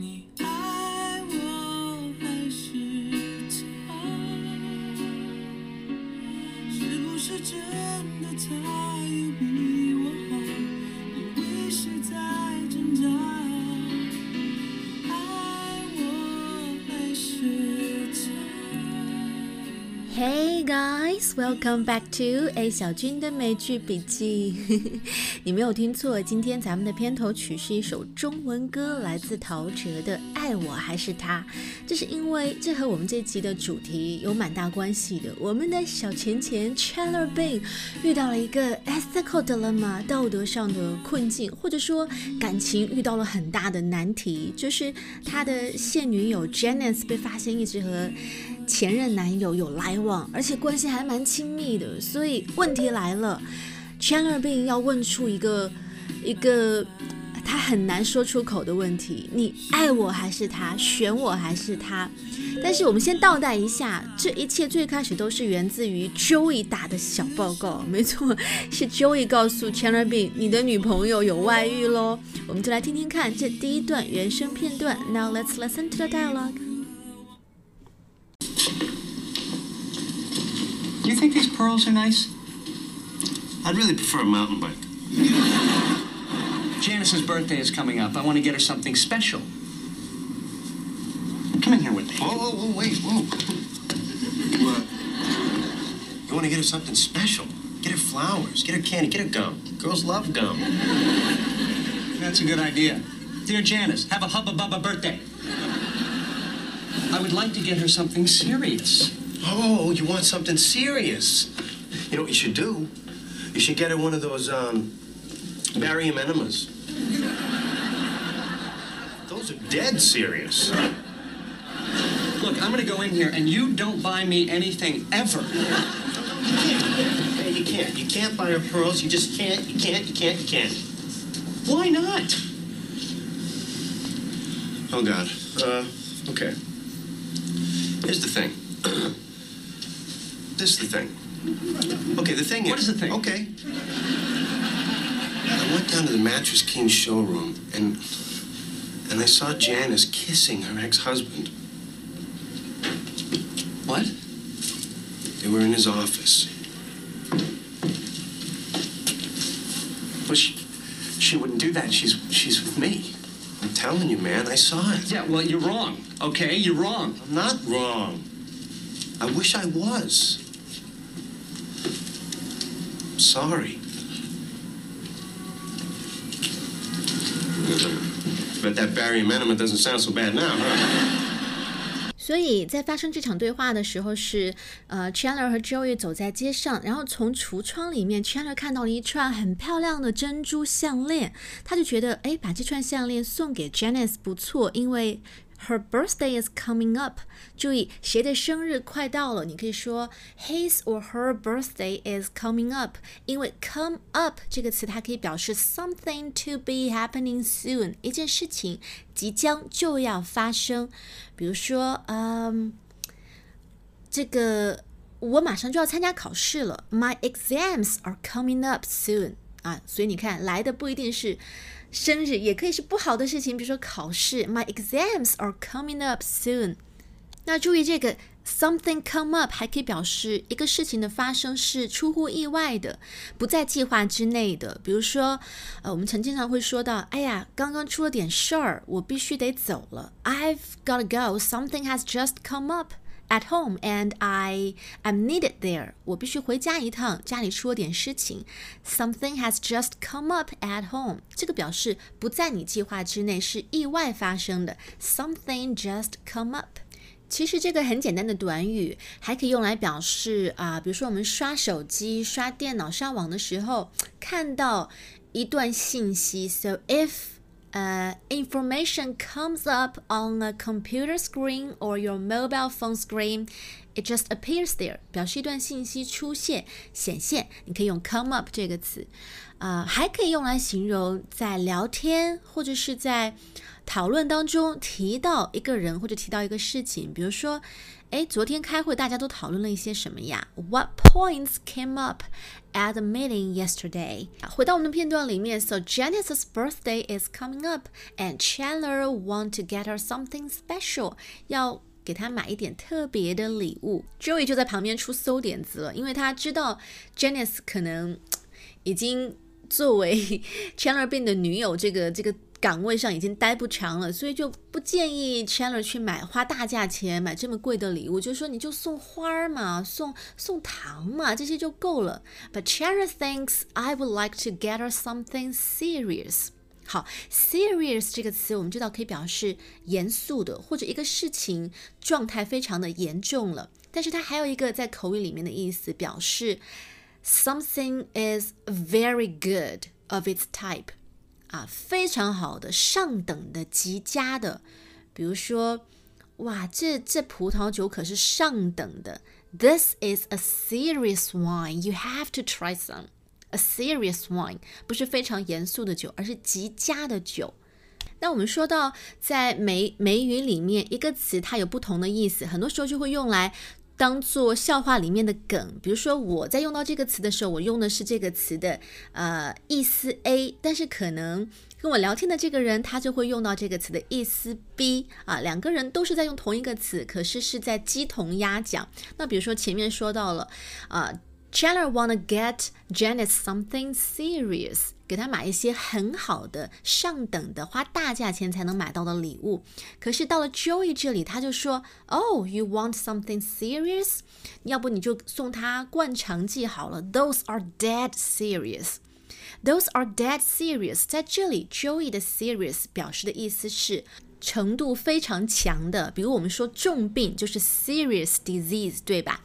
你爱我还是他？是不是真的他又比我好？因为是在挣扎。爱我还是他？ Hey guys, welcome back to A 小军的美剧笔记。你没有听错，今天咱们的片头曲是一首中文歌，来自陶喆的《爱我还是他》。这是因为这和我们这期的主题有蛮大关系的。我们的小钱钱 Chandler Bing 遇到了一个 ethical dilemma 道德上的困境，或者说感情遇到了很大的难题，就是他的现女友 Janice 被发现一直和前任男友有来往，而且关系还蛮亲密的。所以问题来了。Chandler Bing 要问出一个他很难说出口的问题，你爱我还是他，选我还是他？但是我们先倒带一下，这一切最开始都是源自于 Joey 打的小报告，没错，是 Joey 告诉 Chandler Bing 你的女朋友有外遇咯。我们就来听听看这第一段原声片段。 Now let's listen to the dialogue. Do you think these pearls are nice? I'd really prefer a mountain bike. Janice's birthday is coming up. I want to get her something special. Come in here with me. Whoa, wait, whoa. What? You want to get her something special? Get her flowers, get her candy, get her gum. Girls love gum. That's a good idea. Dear Janice, have a Hubba Bubba birthday. I would like to get her something serious. Oh, you want something serious? You know what you should do?You should get her one of those, barium enemas. Those are dead serious. Look, I'm gonna go in here and you don't buy me anything ever. You can't. You can't buy her pearls. You just can't. You can't. Why not? Oh, God. Okay. Here's the thing. This is the thing.Okay, the thing is... What is the thing? Okay. I went down to the Mattress King showroom, and I saw Janice kissing her ex-husband. What? They were in his office. Well, she wouldn't do that. She's with me. I'm telling you, man, I saw it. Yeah, well, you're wrong, okay? You're wrong. I'm not wrong. I wish I was.Sorry. But that barium enema doesn't sound so bad now, huh?所以在发生这场对话的时候是Chandler 和 Joey 走在街上，然后从橱窗里面 Chandler 看到了一串很漂亮的珍珠项链，他就觉得把这串项链送给 Janice 不错，因为 her birthday is coming up。 注意谁的生日快到了，你可以说 his or her birthday is coming up， 因为 come up 这个词它可以表示 something to be happening soon， 一件事情即将就要发生。比如说这个我马上就要参加考试了， my exams are coming up soon 啊，所以你看来的不一定是生日，也可以是不好的事情，比如说考试， my exams are coming up soon。 那注意这个 something come up 还可以表示一个事情的发生是出乎意外的，不在计划之内的。比如说我们经常会说到，哎呀刚刚出了点事儿，我必须得走了， I've gotta go, something has just come up at home and I am needed there， 我必须回家一趟，家里出了点事情， something has just come up at home， 这个表示不在你计划之内，是意外发生的， something just come up。其实这个很简单的短语还可以用来表示比如说我们刷手机刷电脑上网的时候看到一段信息， so if information comes up on a computer screen or your mobile phone screen, it just appears there， 表示一段信息出现显现，你可以用 come up 这个词。还可以用来形容在聊天或者是在讨论当中提到一个人或者提到一个事情，比如说哎，昨天开会大家都讨论了一些什么呀？ What points came up at the meeting yesterday? 回到我们的片段里面 So Janice's birthday is coming up and Chandler want to get her something special. 要给她买一点特别的礼物。 Joey 就在旁边出馊点子了，因为他知道 Janice 可能已经作为 Chandler Bing 的女友这个岗位上已经待不长了，所以就不建议 Chandler 去花大价钱买这么贵的礼物，就说你就送花嘛，送糖嘛，这些就够了。But Chandler thinks I would like to get her something serious. 好 ，serious 这个词我们知道可以表示严肃的，或者一个事情状态非常的严重了。但是它还有一个在口语里面的意思，表示 something is very good of its type.非常好的，上等的，极佳的。比如说，哇，这葡萄酒可是上等的。This is a serious wine. You have to try some. A serious wine 不是非常严肃的酒，而是极佳的酒。那我们说到在美语里面，一个词它有不同的意思，很多时候就会用来当做笑话里面的梗，比如说我在用到这个词的时候，我用的是这个词的意思 A， 但是可能跟我聊天的这个人他就会用到这个词的意思 B 啊，两个人都是在用同一个词，可是是在鸡同鸭讲。那比如说前面说到了Chandler wanna get Janice something serious， 给他买一些很好的、上等的、花大价钱才能买到的礼物。可是到了 Joey 这里，他就说 Oh, you want something serious? 要不你就送他灌肠剂好了。Those are dead serious. Those are dead serious. 在这里 Joey 的 serious 表示的意思是程度非常强的，比如我们说重病就是 serious disease， 对吧？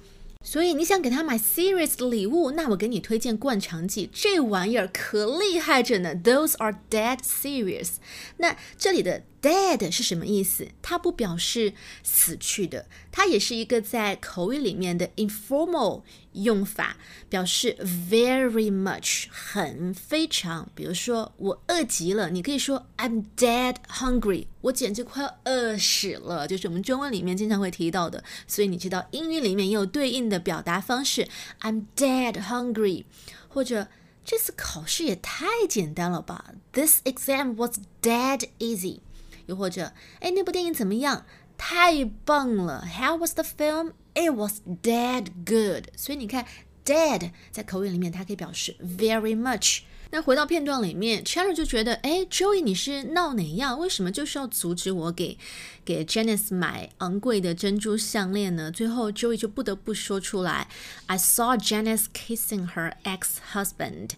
所以你想给他买 serious 的礼物，那我给你推荐灌肠剂，这玩意儿可厉害着呢。Those are dead serious。那这里的 dead 是什么意思？它不表示死去的，它也是一个在口语里面的 informal 用法，表示 very much 很非常。比如说我饿极了，你可以说 I'm dead hungry， 我简直快要饿死了，就是我们中文里面经常会提到的。所以你知道英语里面也有对应的表达方式 I'm dead hungry， 或者这次考试也太简单了吧， This exam was dead easy。 又或者哎，那部电影怎么样？太棒了。 How was the film? It was dead good。 所以你看 dead 在口语里面它可以表示 very much。 那回到片段里面 Chandler 就觉得哎 Joey 你是闹哪样，为什么就是要阻止我给 Janice 买昂贵的珍珠项链呢？最后 Joey 就不得不说出来 I saw Janice kissing her ex-husband，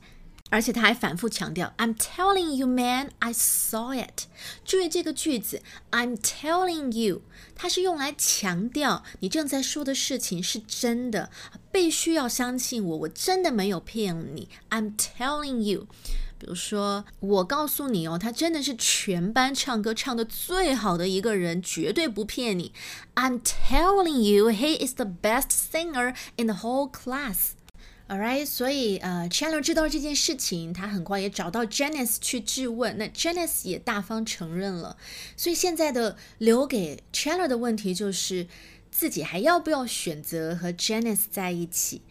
而且他还反复强调 I'm telling you man, I saw it。 注意这个句子 I'm telling you， 它是用来强调你正在说的事情是真的，必须要相信我，我真的没有骗你。 I'm telling you， 比如说我告诉你哦，他真的是全班唱歌唱得最好的一个人，绝对不骗你。 I'm telling you he is the best singer in the whole class。Alright， 所以Chandler 知道了这件事情，他很快也找到 Janice 去质问，那 Janice 也大方承认了。所以现在的留给 Chandler 的问题就是自己还要不要选择和 Janice 在一起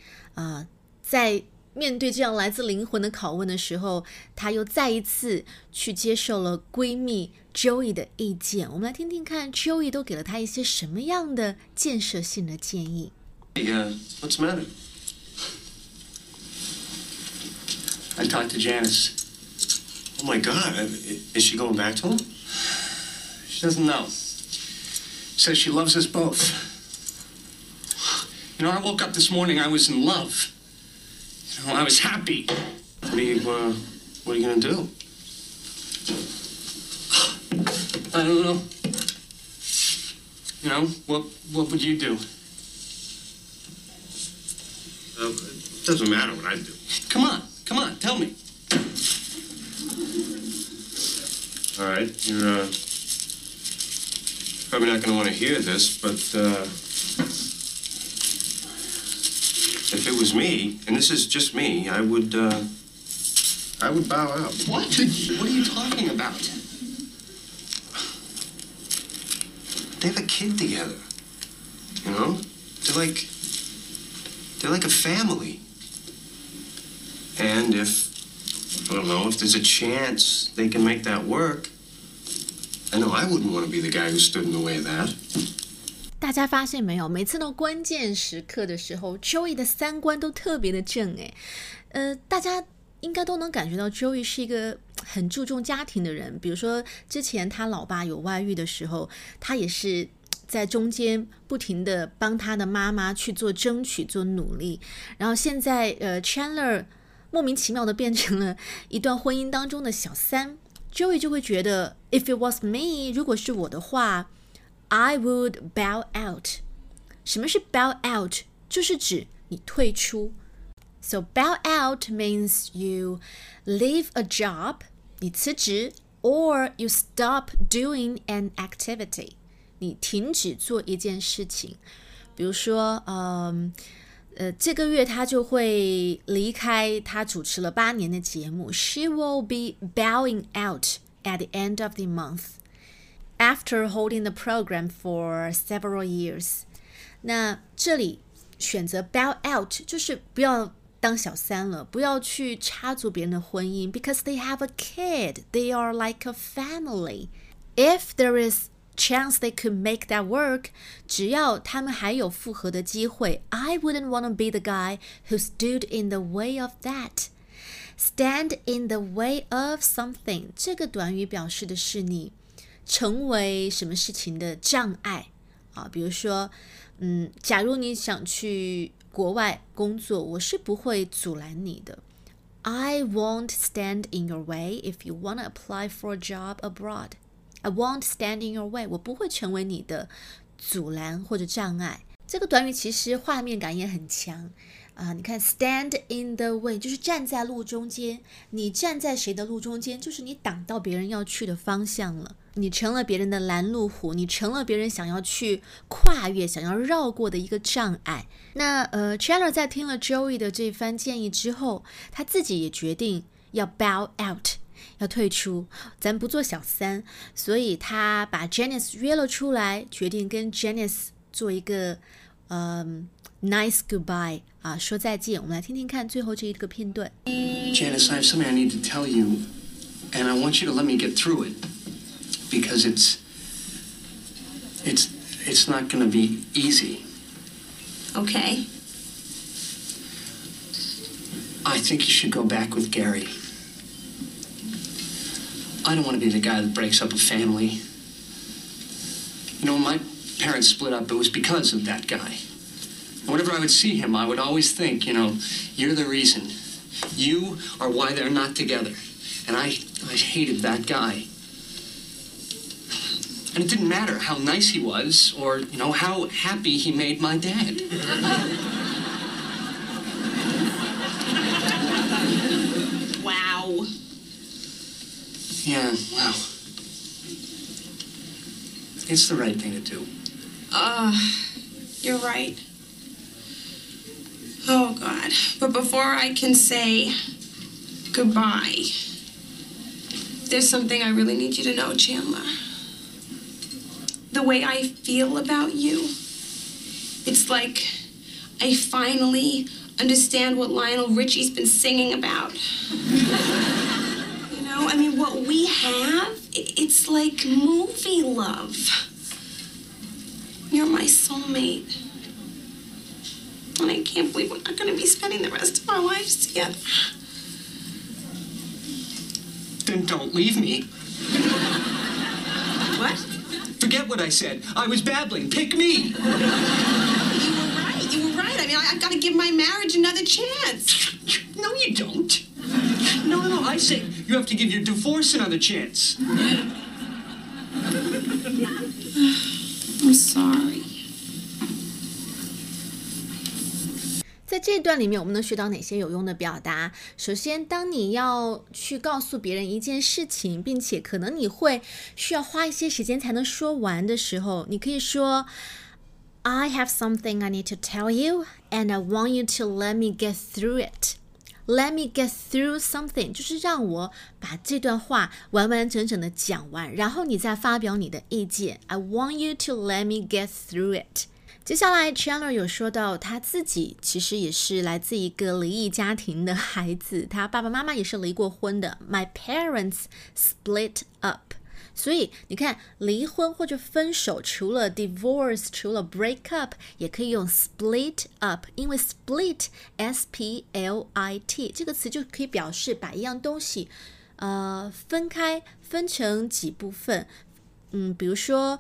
在面对这样来自灵魂的拷问的时候，他又再一次去接受了闺蜜 Joey 的意见。我们来听听看 Joey 都给了他一些什么样的建设性的建议。What's the matter?I talked to Janice. Oh my God, is she going back to him? She doesn't know. Says she loves us both. You know, I woke up this morning, I was in love. You know, I was happy. What are you gonna do? I don't know. You know, what would you do? It doesn't matter what I do. Come on, tell me. All right, you're probably not going to want to hear this, but if it was me, and this is just me, I would bow out. What are you talking about? They have a kid together. You know? They're like a family. And if, I don't know, if there's a chance they can make that work, I know I wouldn't want to be the guy who stood in the way of that. 大家发现没有，每次到关键时刻的时候 Joey 的三观都特别的正诶。大家应该都能感觉到 Joey 是一个很注重家庭的人，比如说之前他老爸有外遇的时候，他也是在中间不停的帮他的妈妈去做争取做努力，然后现在Chandler 莫名其妙的变成了一段婚姻当中的小三， Joey 就会觉得 If it was me， 如果是我的话I would bail out. 什么是 bail out？ 就是指你退出。 So bail out means you leave a job， 你辞职， or you stop doing an activity， 你停止做一件事情。比如说这个月他就会离开他主持了8年的节目， She will be bailing out at the end of the month.After holding the program for several years， 那这里选择 bail out 就是不要当小三了，不要去插足别人的婚姻 ，because they have a kid, they are like a family. If there is chance they could make that work， 只要他们还有复合的机会 ，I wouldn't want to be the guy who stood in the way of that. Stand in the way of something， 这个短语表示的是你成为什么事情的障碍啊？比如说，假如你想去国外工作，我是不会阻拦你的。I won't stand in your way if you want to apply for a job abroad. I won't stand in your way. 我不会成为你的阻拦或者障碍。这个短语其实画面感也很强啊！你看 ，stand in the way 就是站在路中间。你站在谁的路中间，就是你挡到别人要去的方向了。你成了别人的拦路虎，你成了别人想要去跨越、想要绕过的一个障碍。那Chandler 在听了 Joey 的这番建议之后，他自己也决定要 bail out， 要退出，咱不做小三。所以他把 Janice 约了出来，决定跟 Janice 做一个nice goodbye 啊，说再见。我们来听听看最后这一个片段。Janice, I have something I need to tell you, and I want you to let me get through it.Because it's not going to be easy. Okay. I think you should go back with Gary. I don't want to be the guy that breaks up a family. You know, when my parents split up, it was because of that guy. And whenever I would see him, I would always think, you know, you're the reason. You are why they're not together. And I hated that guy.And it didn't matter how nice he was or, you know, how happy he made my dad. Wow. Yeah, wow. It's the right thing to do. You're right. Oh, God. But before I can say goodbye, there's something I really need you to know, Chandler.The way I feel about you, it's like I finally understand what Lionel Richie's been singing about. You know, I mean, what we have, it's like movie love. You're my soulmate. And I can't believe we're not going to be spending the rest of our lives together. Then don't leave me. What?Forget what I said. I was babbling. Pick me. You were right. You were right. I mean, I've got to give my marriage another chance. No, you don't. No. I say you have to give your divorce another chance. I'm sorry. 在这段里面，我们能学到哪些有用的表达？首先，当你要去告诉别人一件事情，并且可能你会需要花一些时间才能说完的时候，你可以说 I have something I need to tell you, and I want you to let me get through it. Let me get through something 就是让我把这段话完完整整的讲完，然后你再发表你的意见。I want you to let me get through it. 接下来 Chandler 有说到他自己其实也是来自一个离异家庭的孩子，他爸爸妈妈也是离过婚的。My parents split up。 所以你看，离婚或者分手，除了 divorce， 除了 break up， 也可以用 split up， 因为 split S-P-L-I-T 这个词就可以表示把一样东西分开，分成几部分。比如说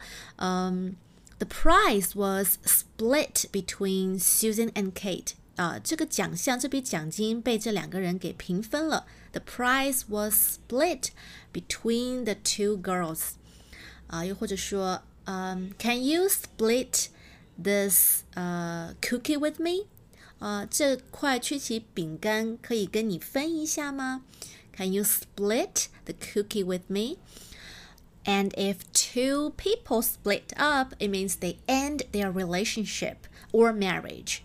The prize was split between Susan and Kate. 这个奖项，这笔奖金被这两个人给平分了。The prize was split between the two girls. 又或者说，Can you split this cookie with me? 这块曲奇饼干可以跟你分一下吗？ Can you split the cookie with me?And if two people split up, it means they end their relationship or marriage.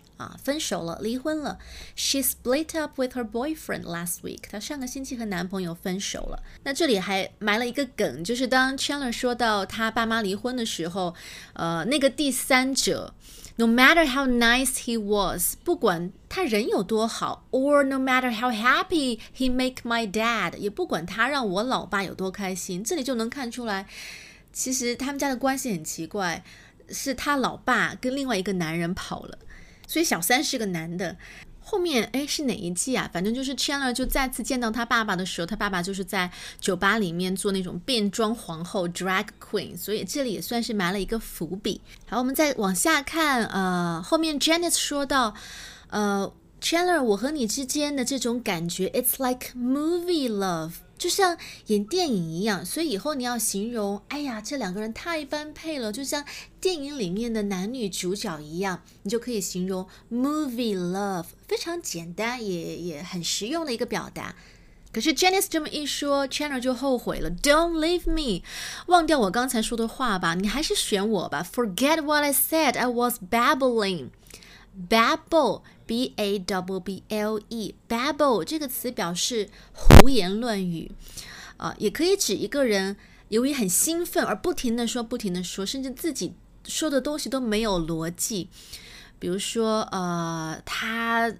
分手了，离婚了。She split up with her boyfriend last week. 她上个星期和男朋友分手了。那这里还埋了一个梗，就是当 Chandler 说到他爸妈离婚的时候，那个第三者 No matter how nice he was, 不管他人有多好 or no matter how happy he make my dad, 也不管他让我老爸有多开心。这里就能看出来，其实他们家的关系很奇怪，是他老爸跟另外一个男人跑了，所以小三是个男的。后面是哪一季啊，反正就是 Chandler 就再次见到他爸爸的时候，他爸爸就是在酒吧里面做那种变装皇后 drag queen， 所以这里也算是埋了一个伏笔。好，我们再往下看，后面 Janice 说到Chandler 我和你之间的这种感觉 It's like movie love， 就像演电影一样，所以以后你要形容，哎呀，这两个人太般配了，就像电影里面的男女主角一样，你就可以形容 movie love， 非常简单，也很实用的一个表达。可是 Janice 这么一说， Chandler 就后悔了。 Don't leave me， 忘掉我刚才说的话吧，你还是选我吧。 Forget what I said, I was babbling。 Babble， B-A-B-B-L-E， babble 这个词表示胡言乱语，也可以指一个人由于很兴奋而不停地说，甚至自己说的东西都没有逻辑。比如说，他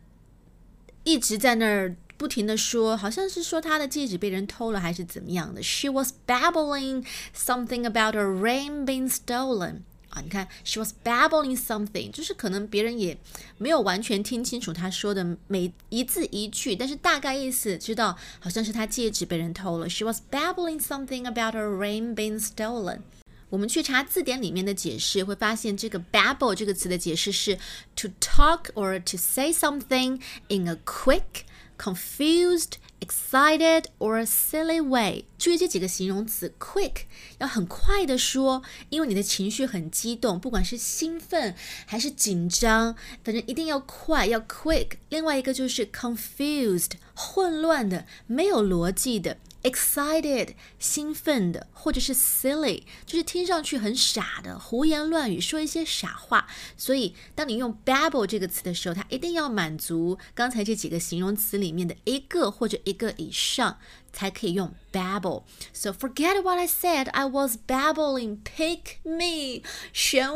一直在那儿不停地说，好像是说他的戒指被人偷了还是怎么样的。 She was babbling something about a ring being stolen。你看 she was babbling something， 就是可能别人也没有完全听清楚她说的每一字一句，但是大概意思知道好像是她戒指被人偷了。 She was babbling something about her ring being stolen。 我们去查字典里面的解释，会发现这个 babble 这个词的解释是 to talk or to say something in a quick, confused, excited or silly way。 注意这几个形容词， quick 要很快的说，因为你的情绪很激动，不管是兴奋还是紧张，反正一定要快，要 quick。 另外一个就是 confused 混乱的，没有逻辑的， excited 兴奋的，或者是 silly 就是听上去很傻的，胡言乱语，说一些傻话。所以当你用 babble 这个词的时候，它一定要满足刚才这几个形容词里面的一个或者一个以上，才可以用 babble。 So forget what I said, I was babbling, pick me， 选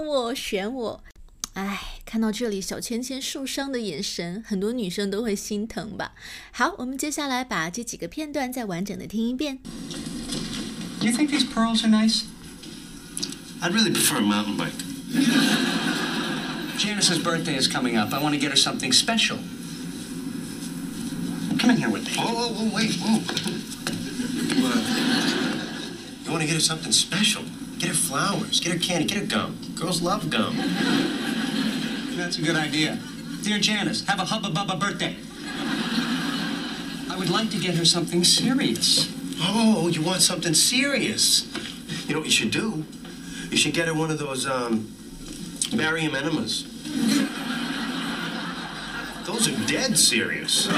我。哎，看到这里小芊芊受伤的眼神，很多女生都会心疼吧。好，我们接下来把这几个片段再完整的听一遍。 Do you think these pearls are nice? I'd really prefer a mountain bike. Janice's birthday is coming up. I want to get her something special. Come in here with me. Oh, wait, whoa. You want to get her something special. Get her flowers, get her candy, get her gum. Girls love gum. That's a good idea. Dear Janice, have a Hubba Bubba birthday. I would like to get her something serious. Oh, you want something serious? You know what you should do? You should get her one of those, barium enemas. Those are dead serious.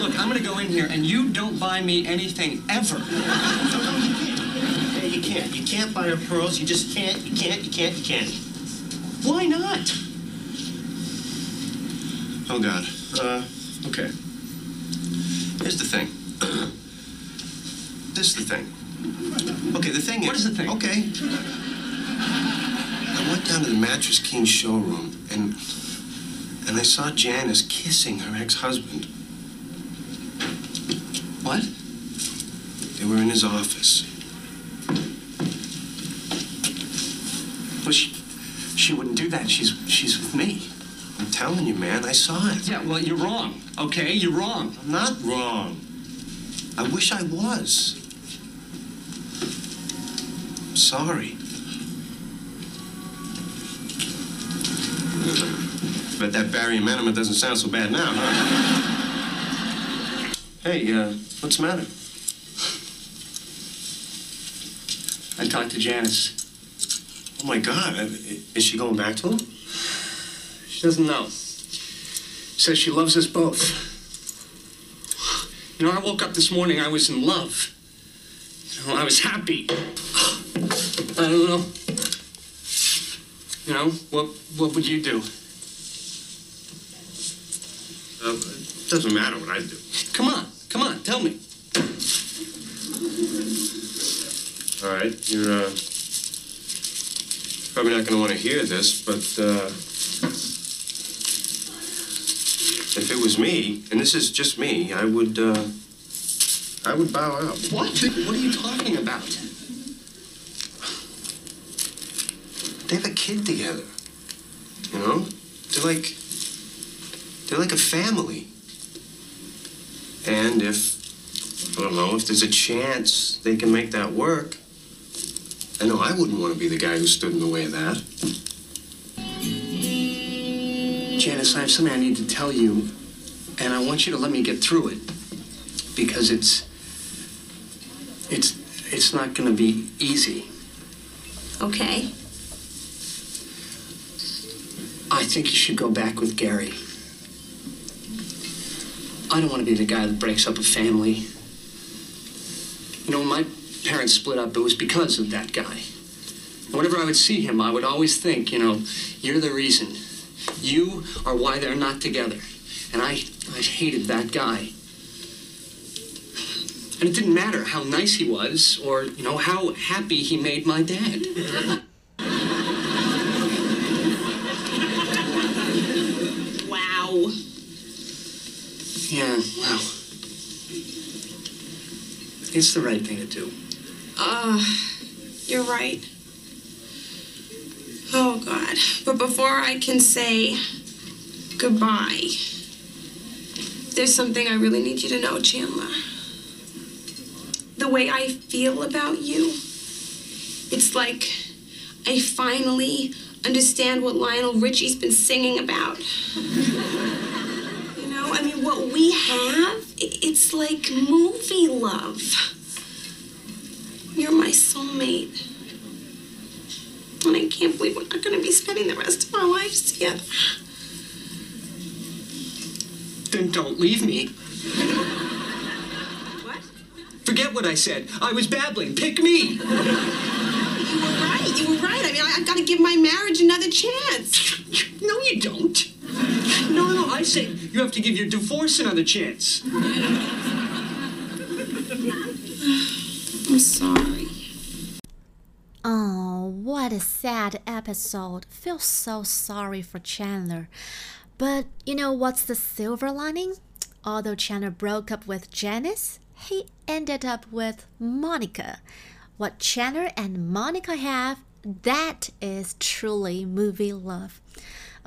Look, I'm going to go in here, and you don't buy me anything, ever. Yeah, you can't. You can't buy her pearls. You just can't. You can't. Why not? Oh, God. Okay. Here's the thing. This is the thing. Okay, the thing is... What is the thing? Okay. I went down to the Mattress King showroom, and I saw Janice kissing her ex-husband. What? They were in his office. Well, she wouldn't do that. She's with me. I'm telling you, man, I saw it. Yeah, well, you're wrong, okay? You're wrong. I'm not wrong. I wish I was. I'm sorry. Bet that Barry amendment doesn't sound so bad now, huh? Hey, what's the matter? I talked to Janice. Oh, my God. Is she going back to him? She doesn't know. Says she loves us both. You know, I woke up this morning, I was in love. You know, I was happy. I don't know. You know, what would you do? It doesn't matter what I do. Come on, tell me. All right, you're probably not going to want to hear this, but if it was me, and this is just me, I would bow out. What are you talking about? They have a kid together, you know? They're like a family. And if, I don't know, if there's a chance they can make that work, I know I wouldn't want to be the guy who stood in the way of that. Janice, I have something I need to tell you, and I want you to let me get through it, because it's not going to be easy. Okay. I think you should go back with Gary. I don't want to be the guy that breaks up a family. You know, when my parents split up, it was because of that guy. Whenever I would see him, I would always think, you know, you're the reason. You are why they're not together. And I hated that guy. And it didn't matter how nice he was or, you know, how happy he made my dad. Wow. Yeah, wow. It's the right thing to do. You're right. Oh, God. But before I can say goodbye, there's something I really need you to know, Chandler. The way I feel about you, it's like I finally understand what Lionel Richie's been singing about. You know, I mean, what we have, it's like movie love. You're my soulmate. And I can't believe we're not going to be spending the rest of our lives together. Then don't leave me. What? Forget what I said. I was babbling. Pick me. You were right. I mean, I've got to give my marriage another chance. No, you don't. No, I say you have to give your divorce another chance. I'm sorry. Oh, what a sad episode. Feel so sorry for Chandler. But you know what's the silver lining? Although Chandler broke up with Janice, he ended up with Monica. What Chandler and Monica have, that is truly movie love.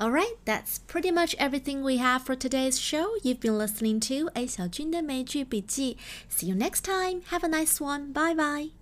Alright, that's pretty much everything we have for today's show. You've been listening to A 小军的美剧笔记. See you next time. Have a nice one. Bye bye.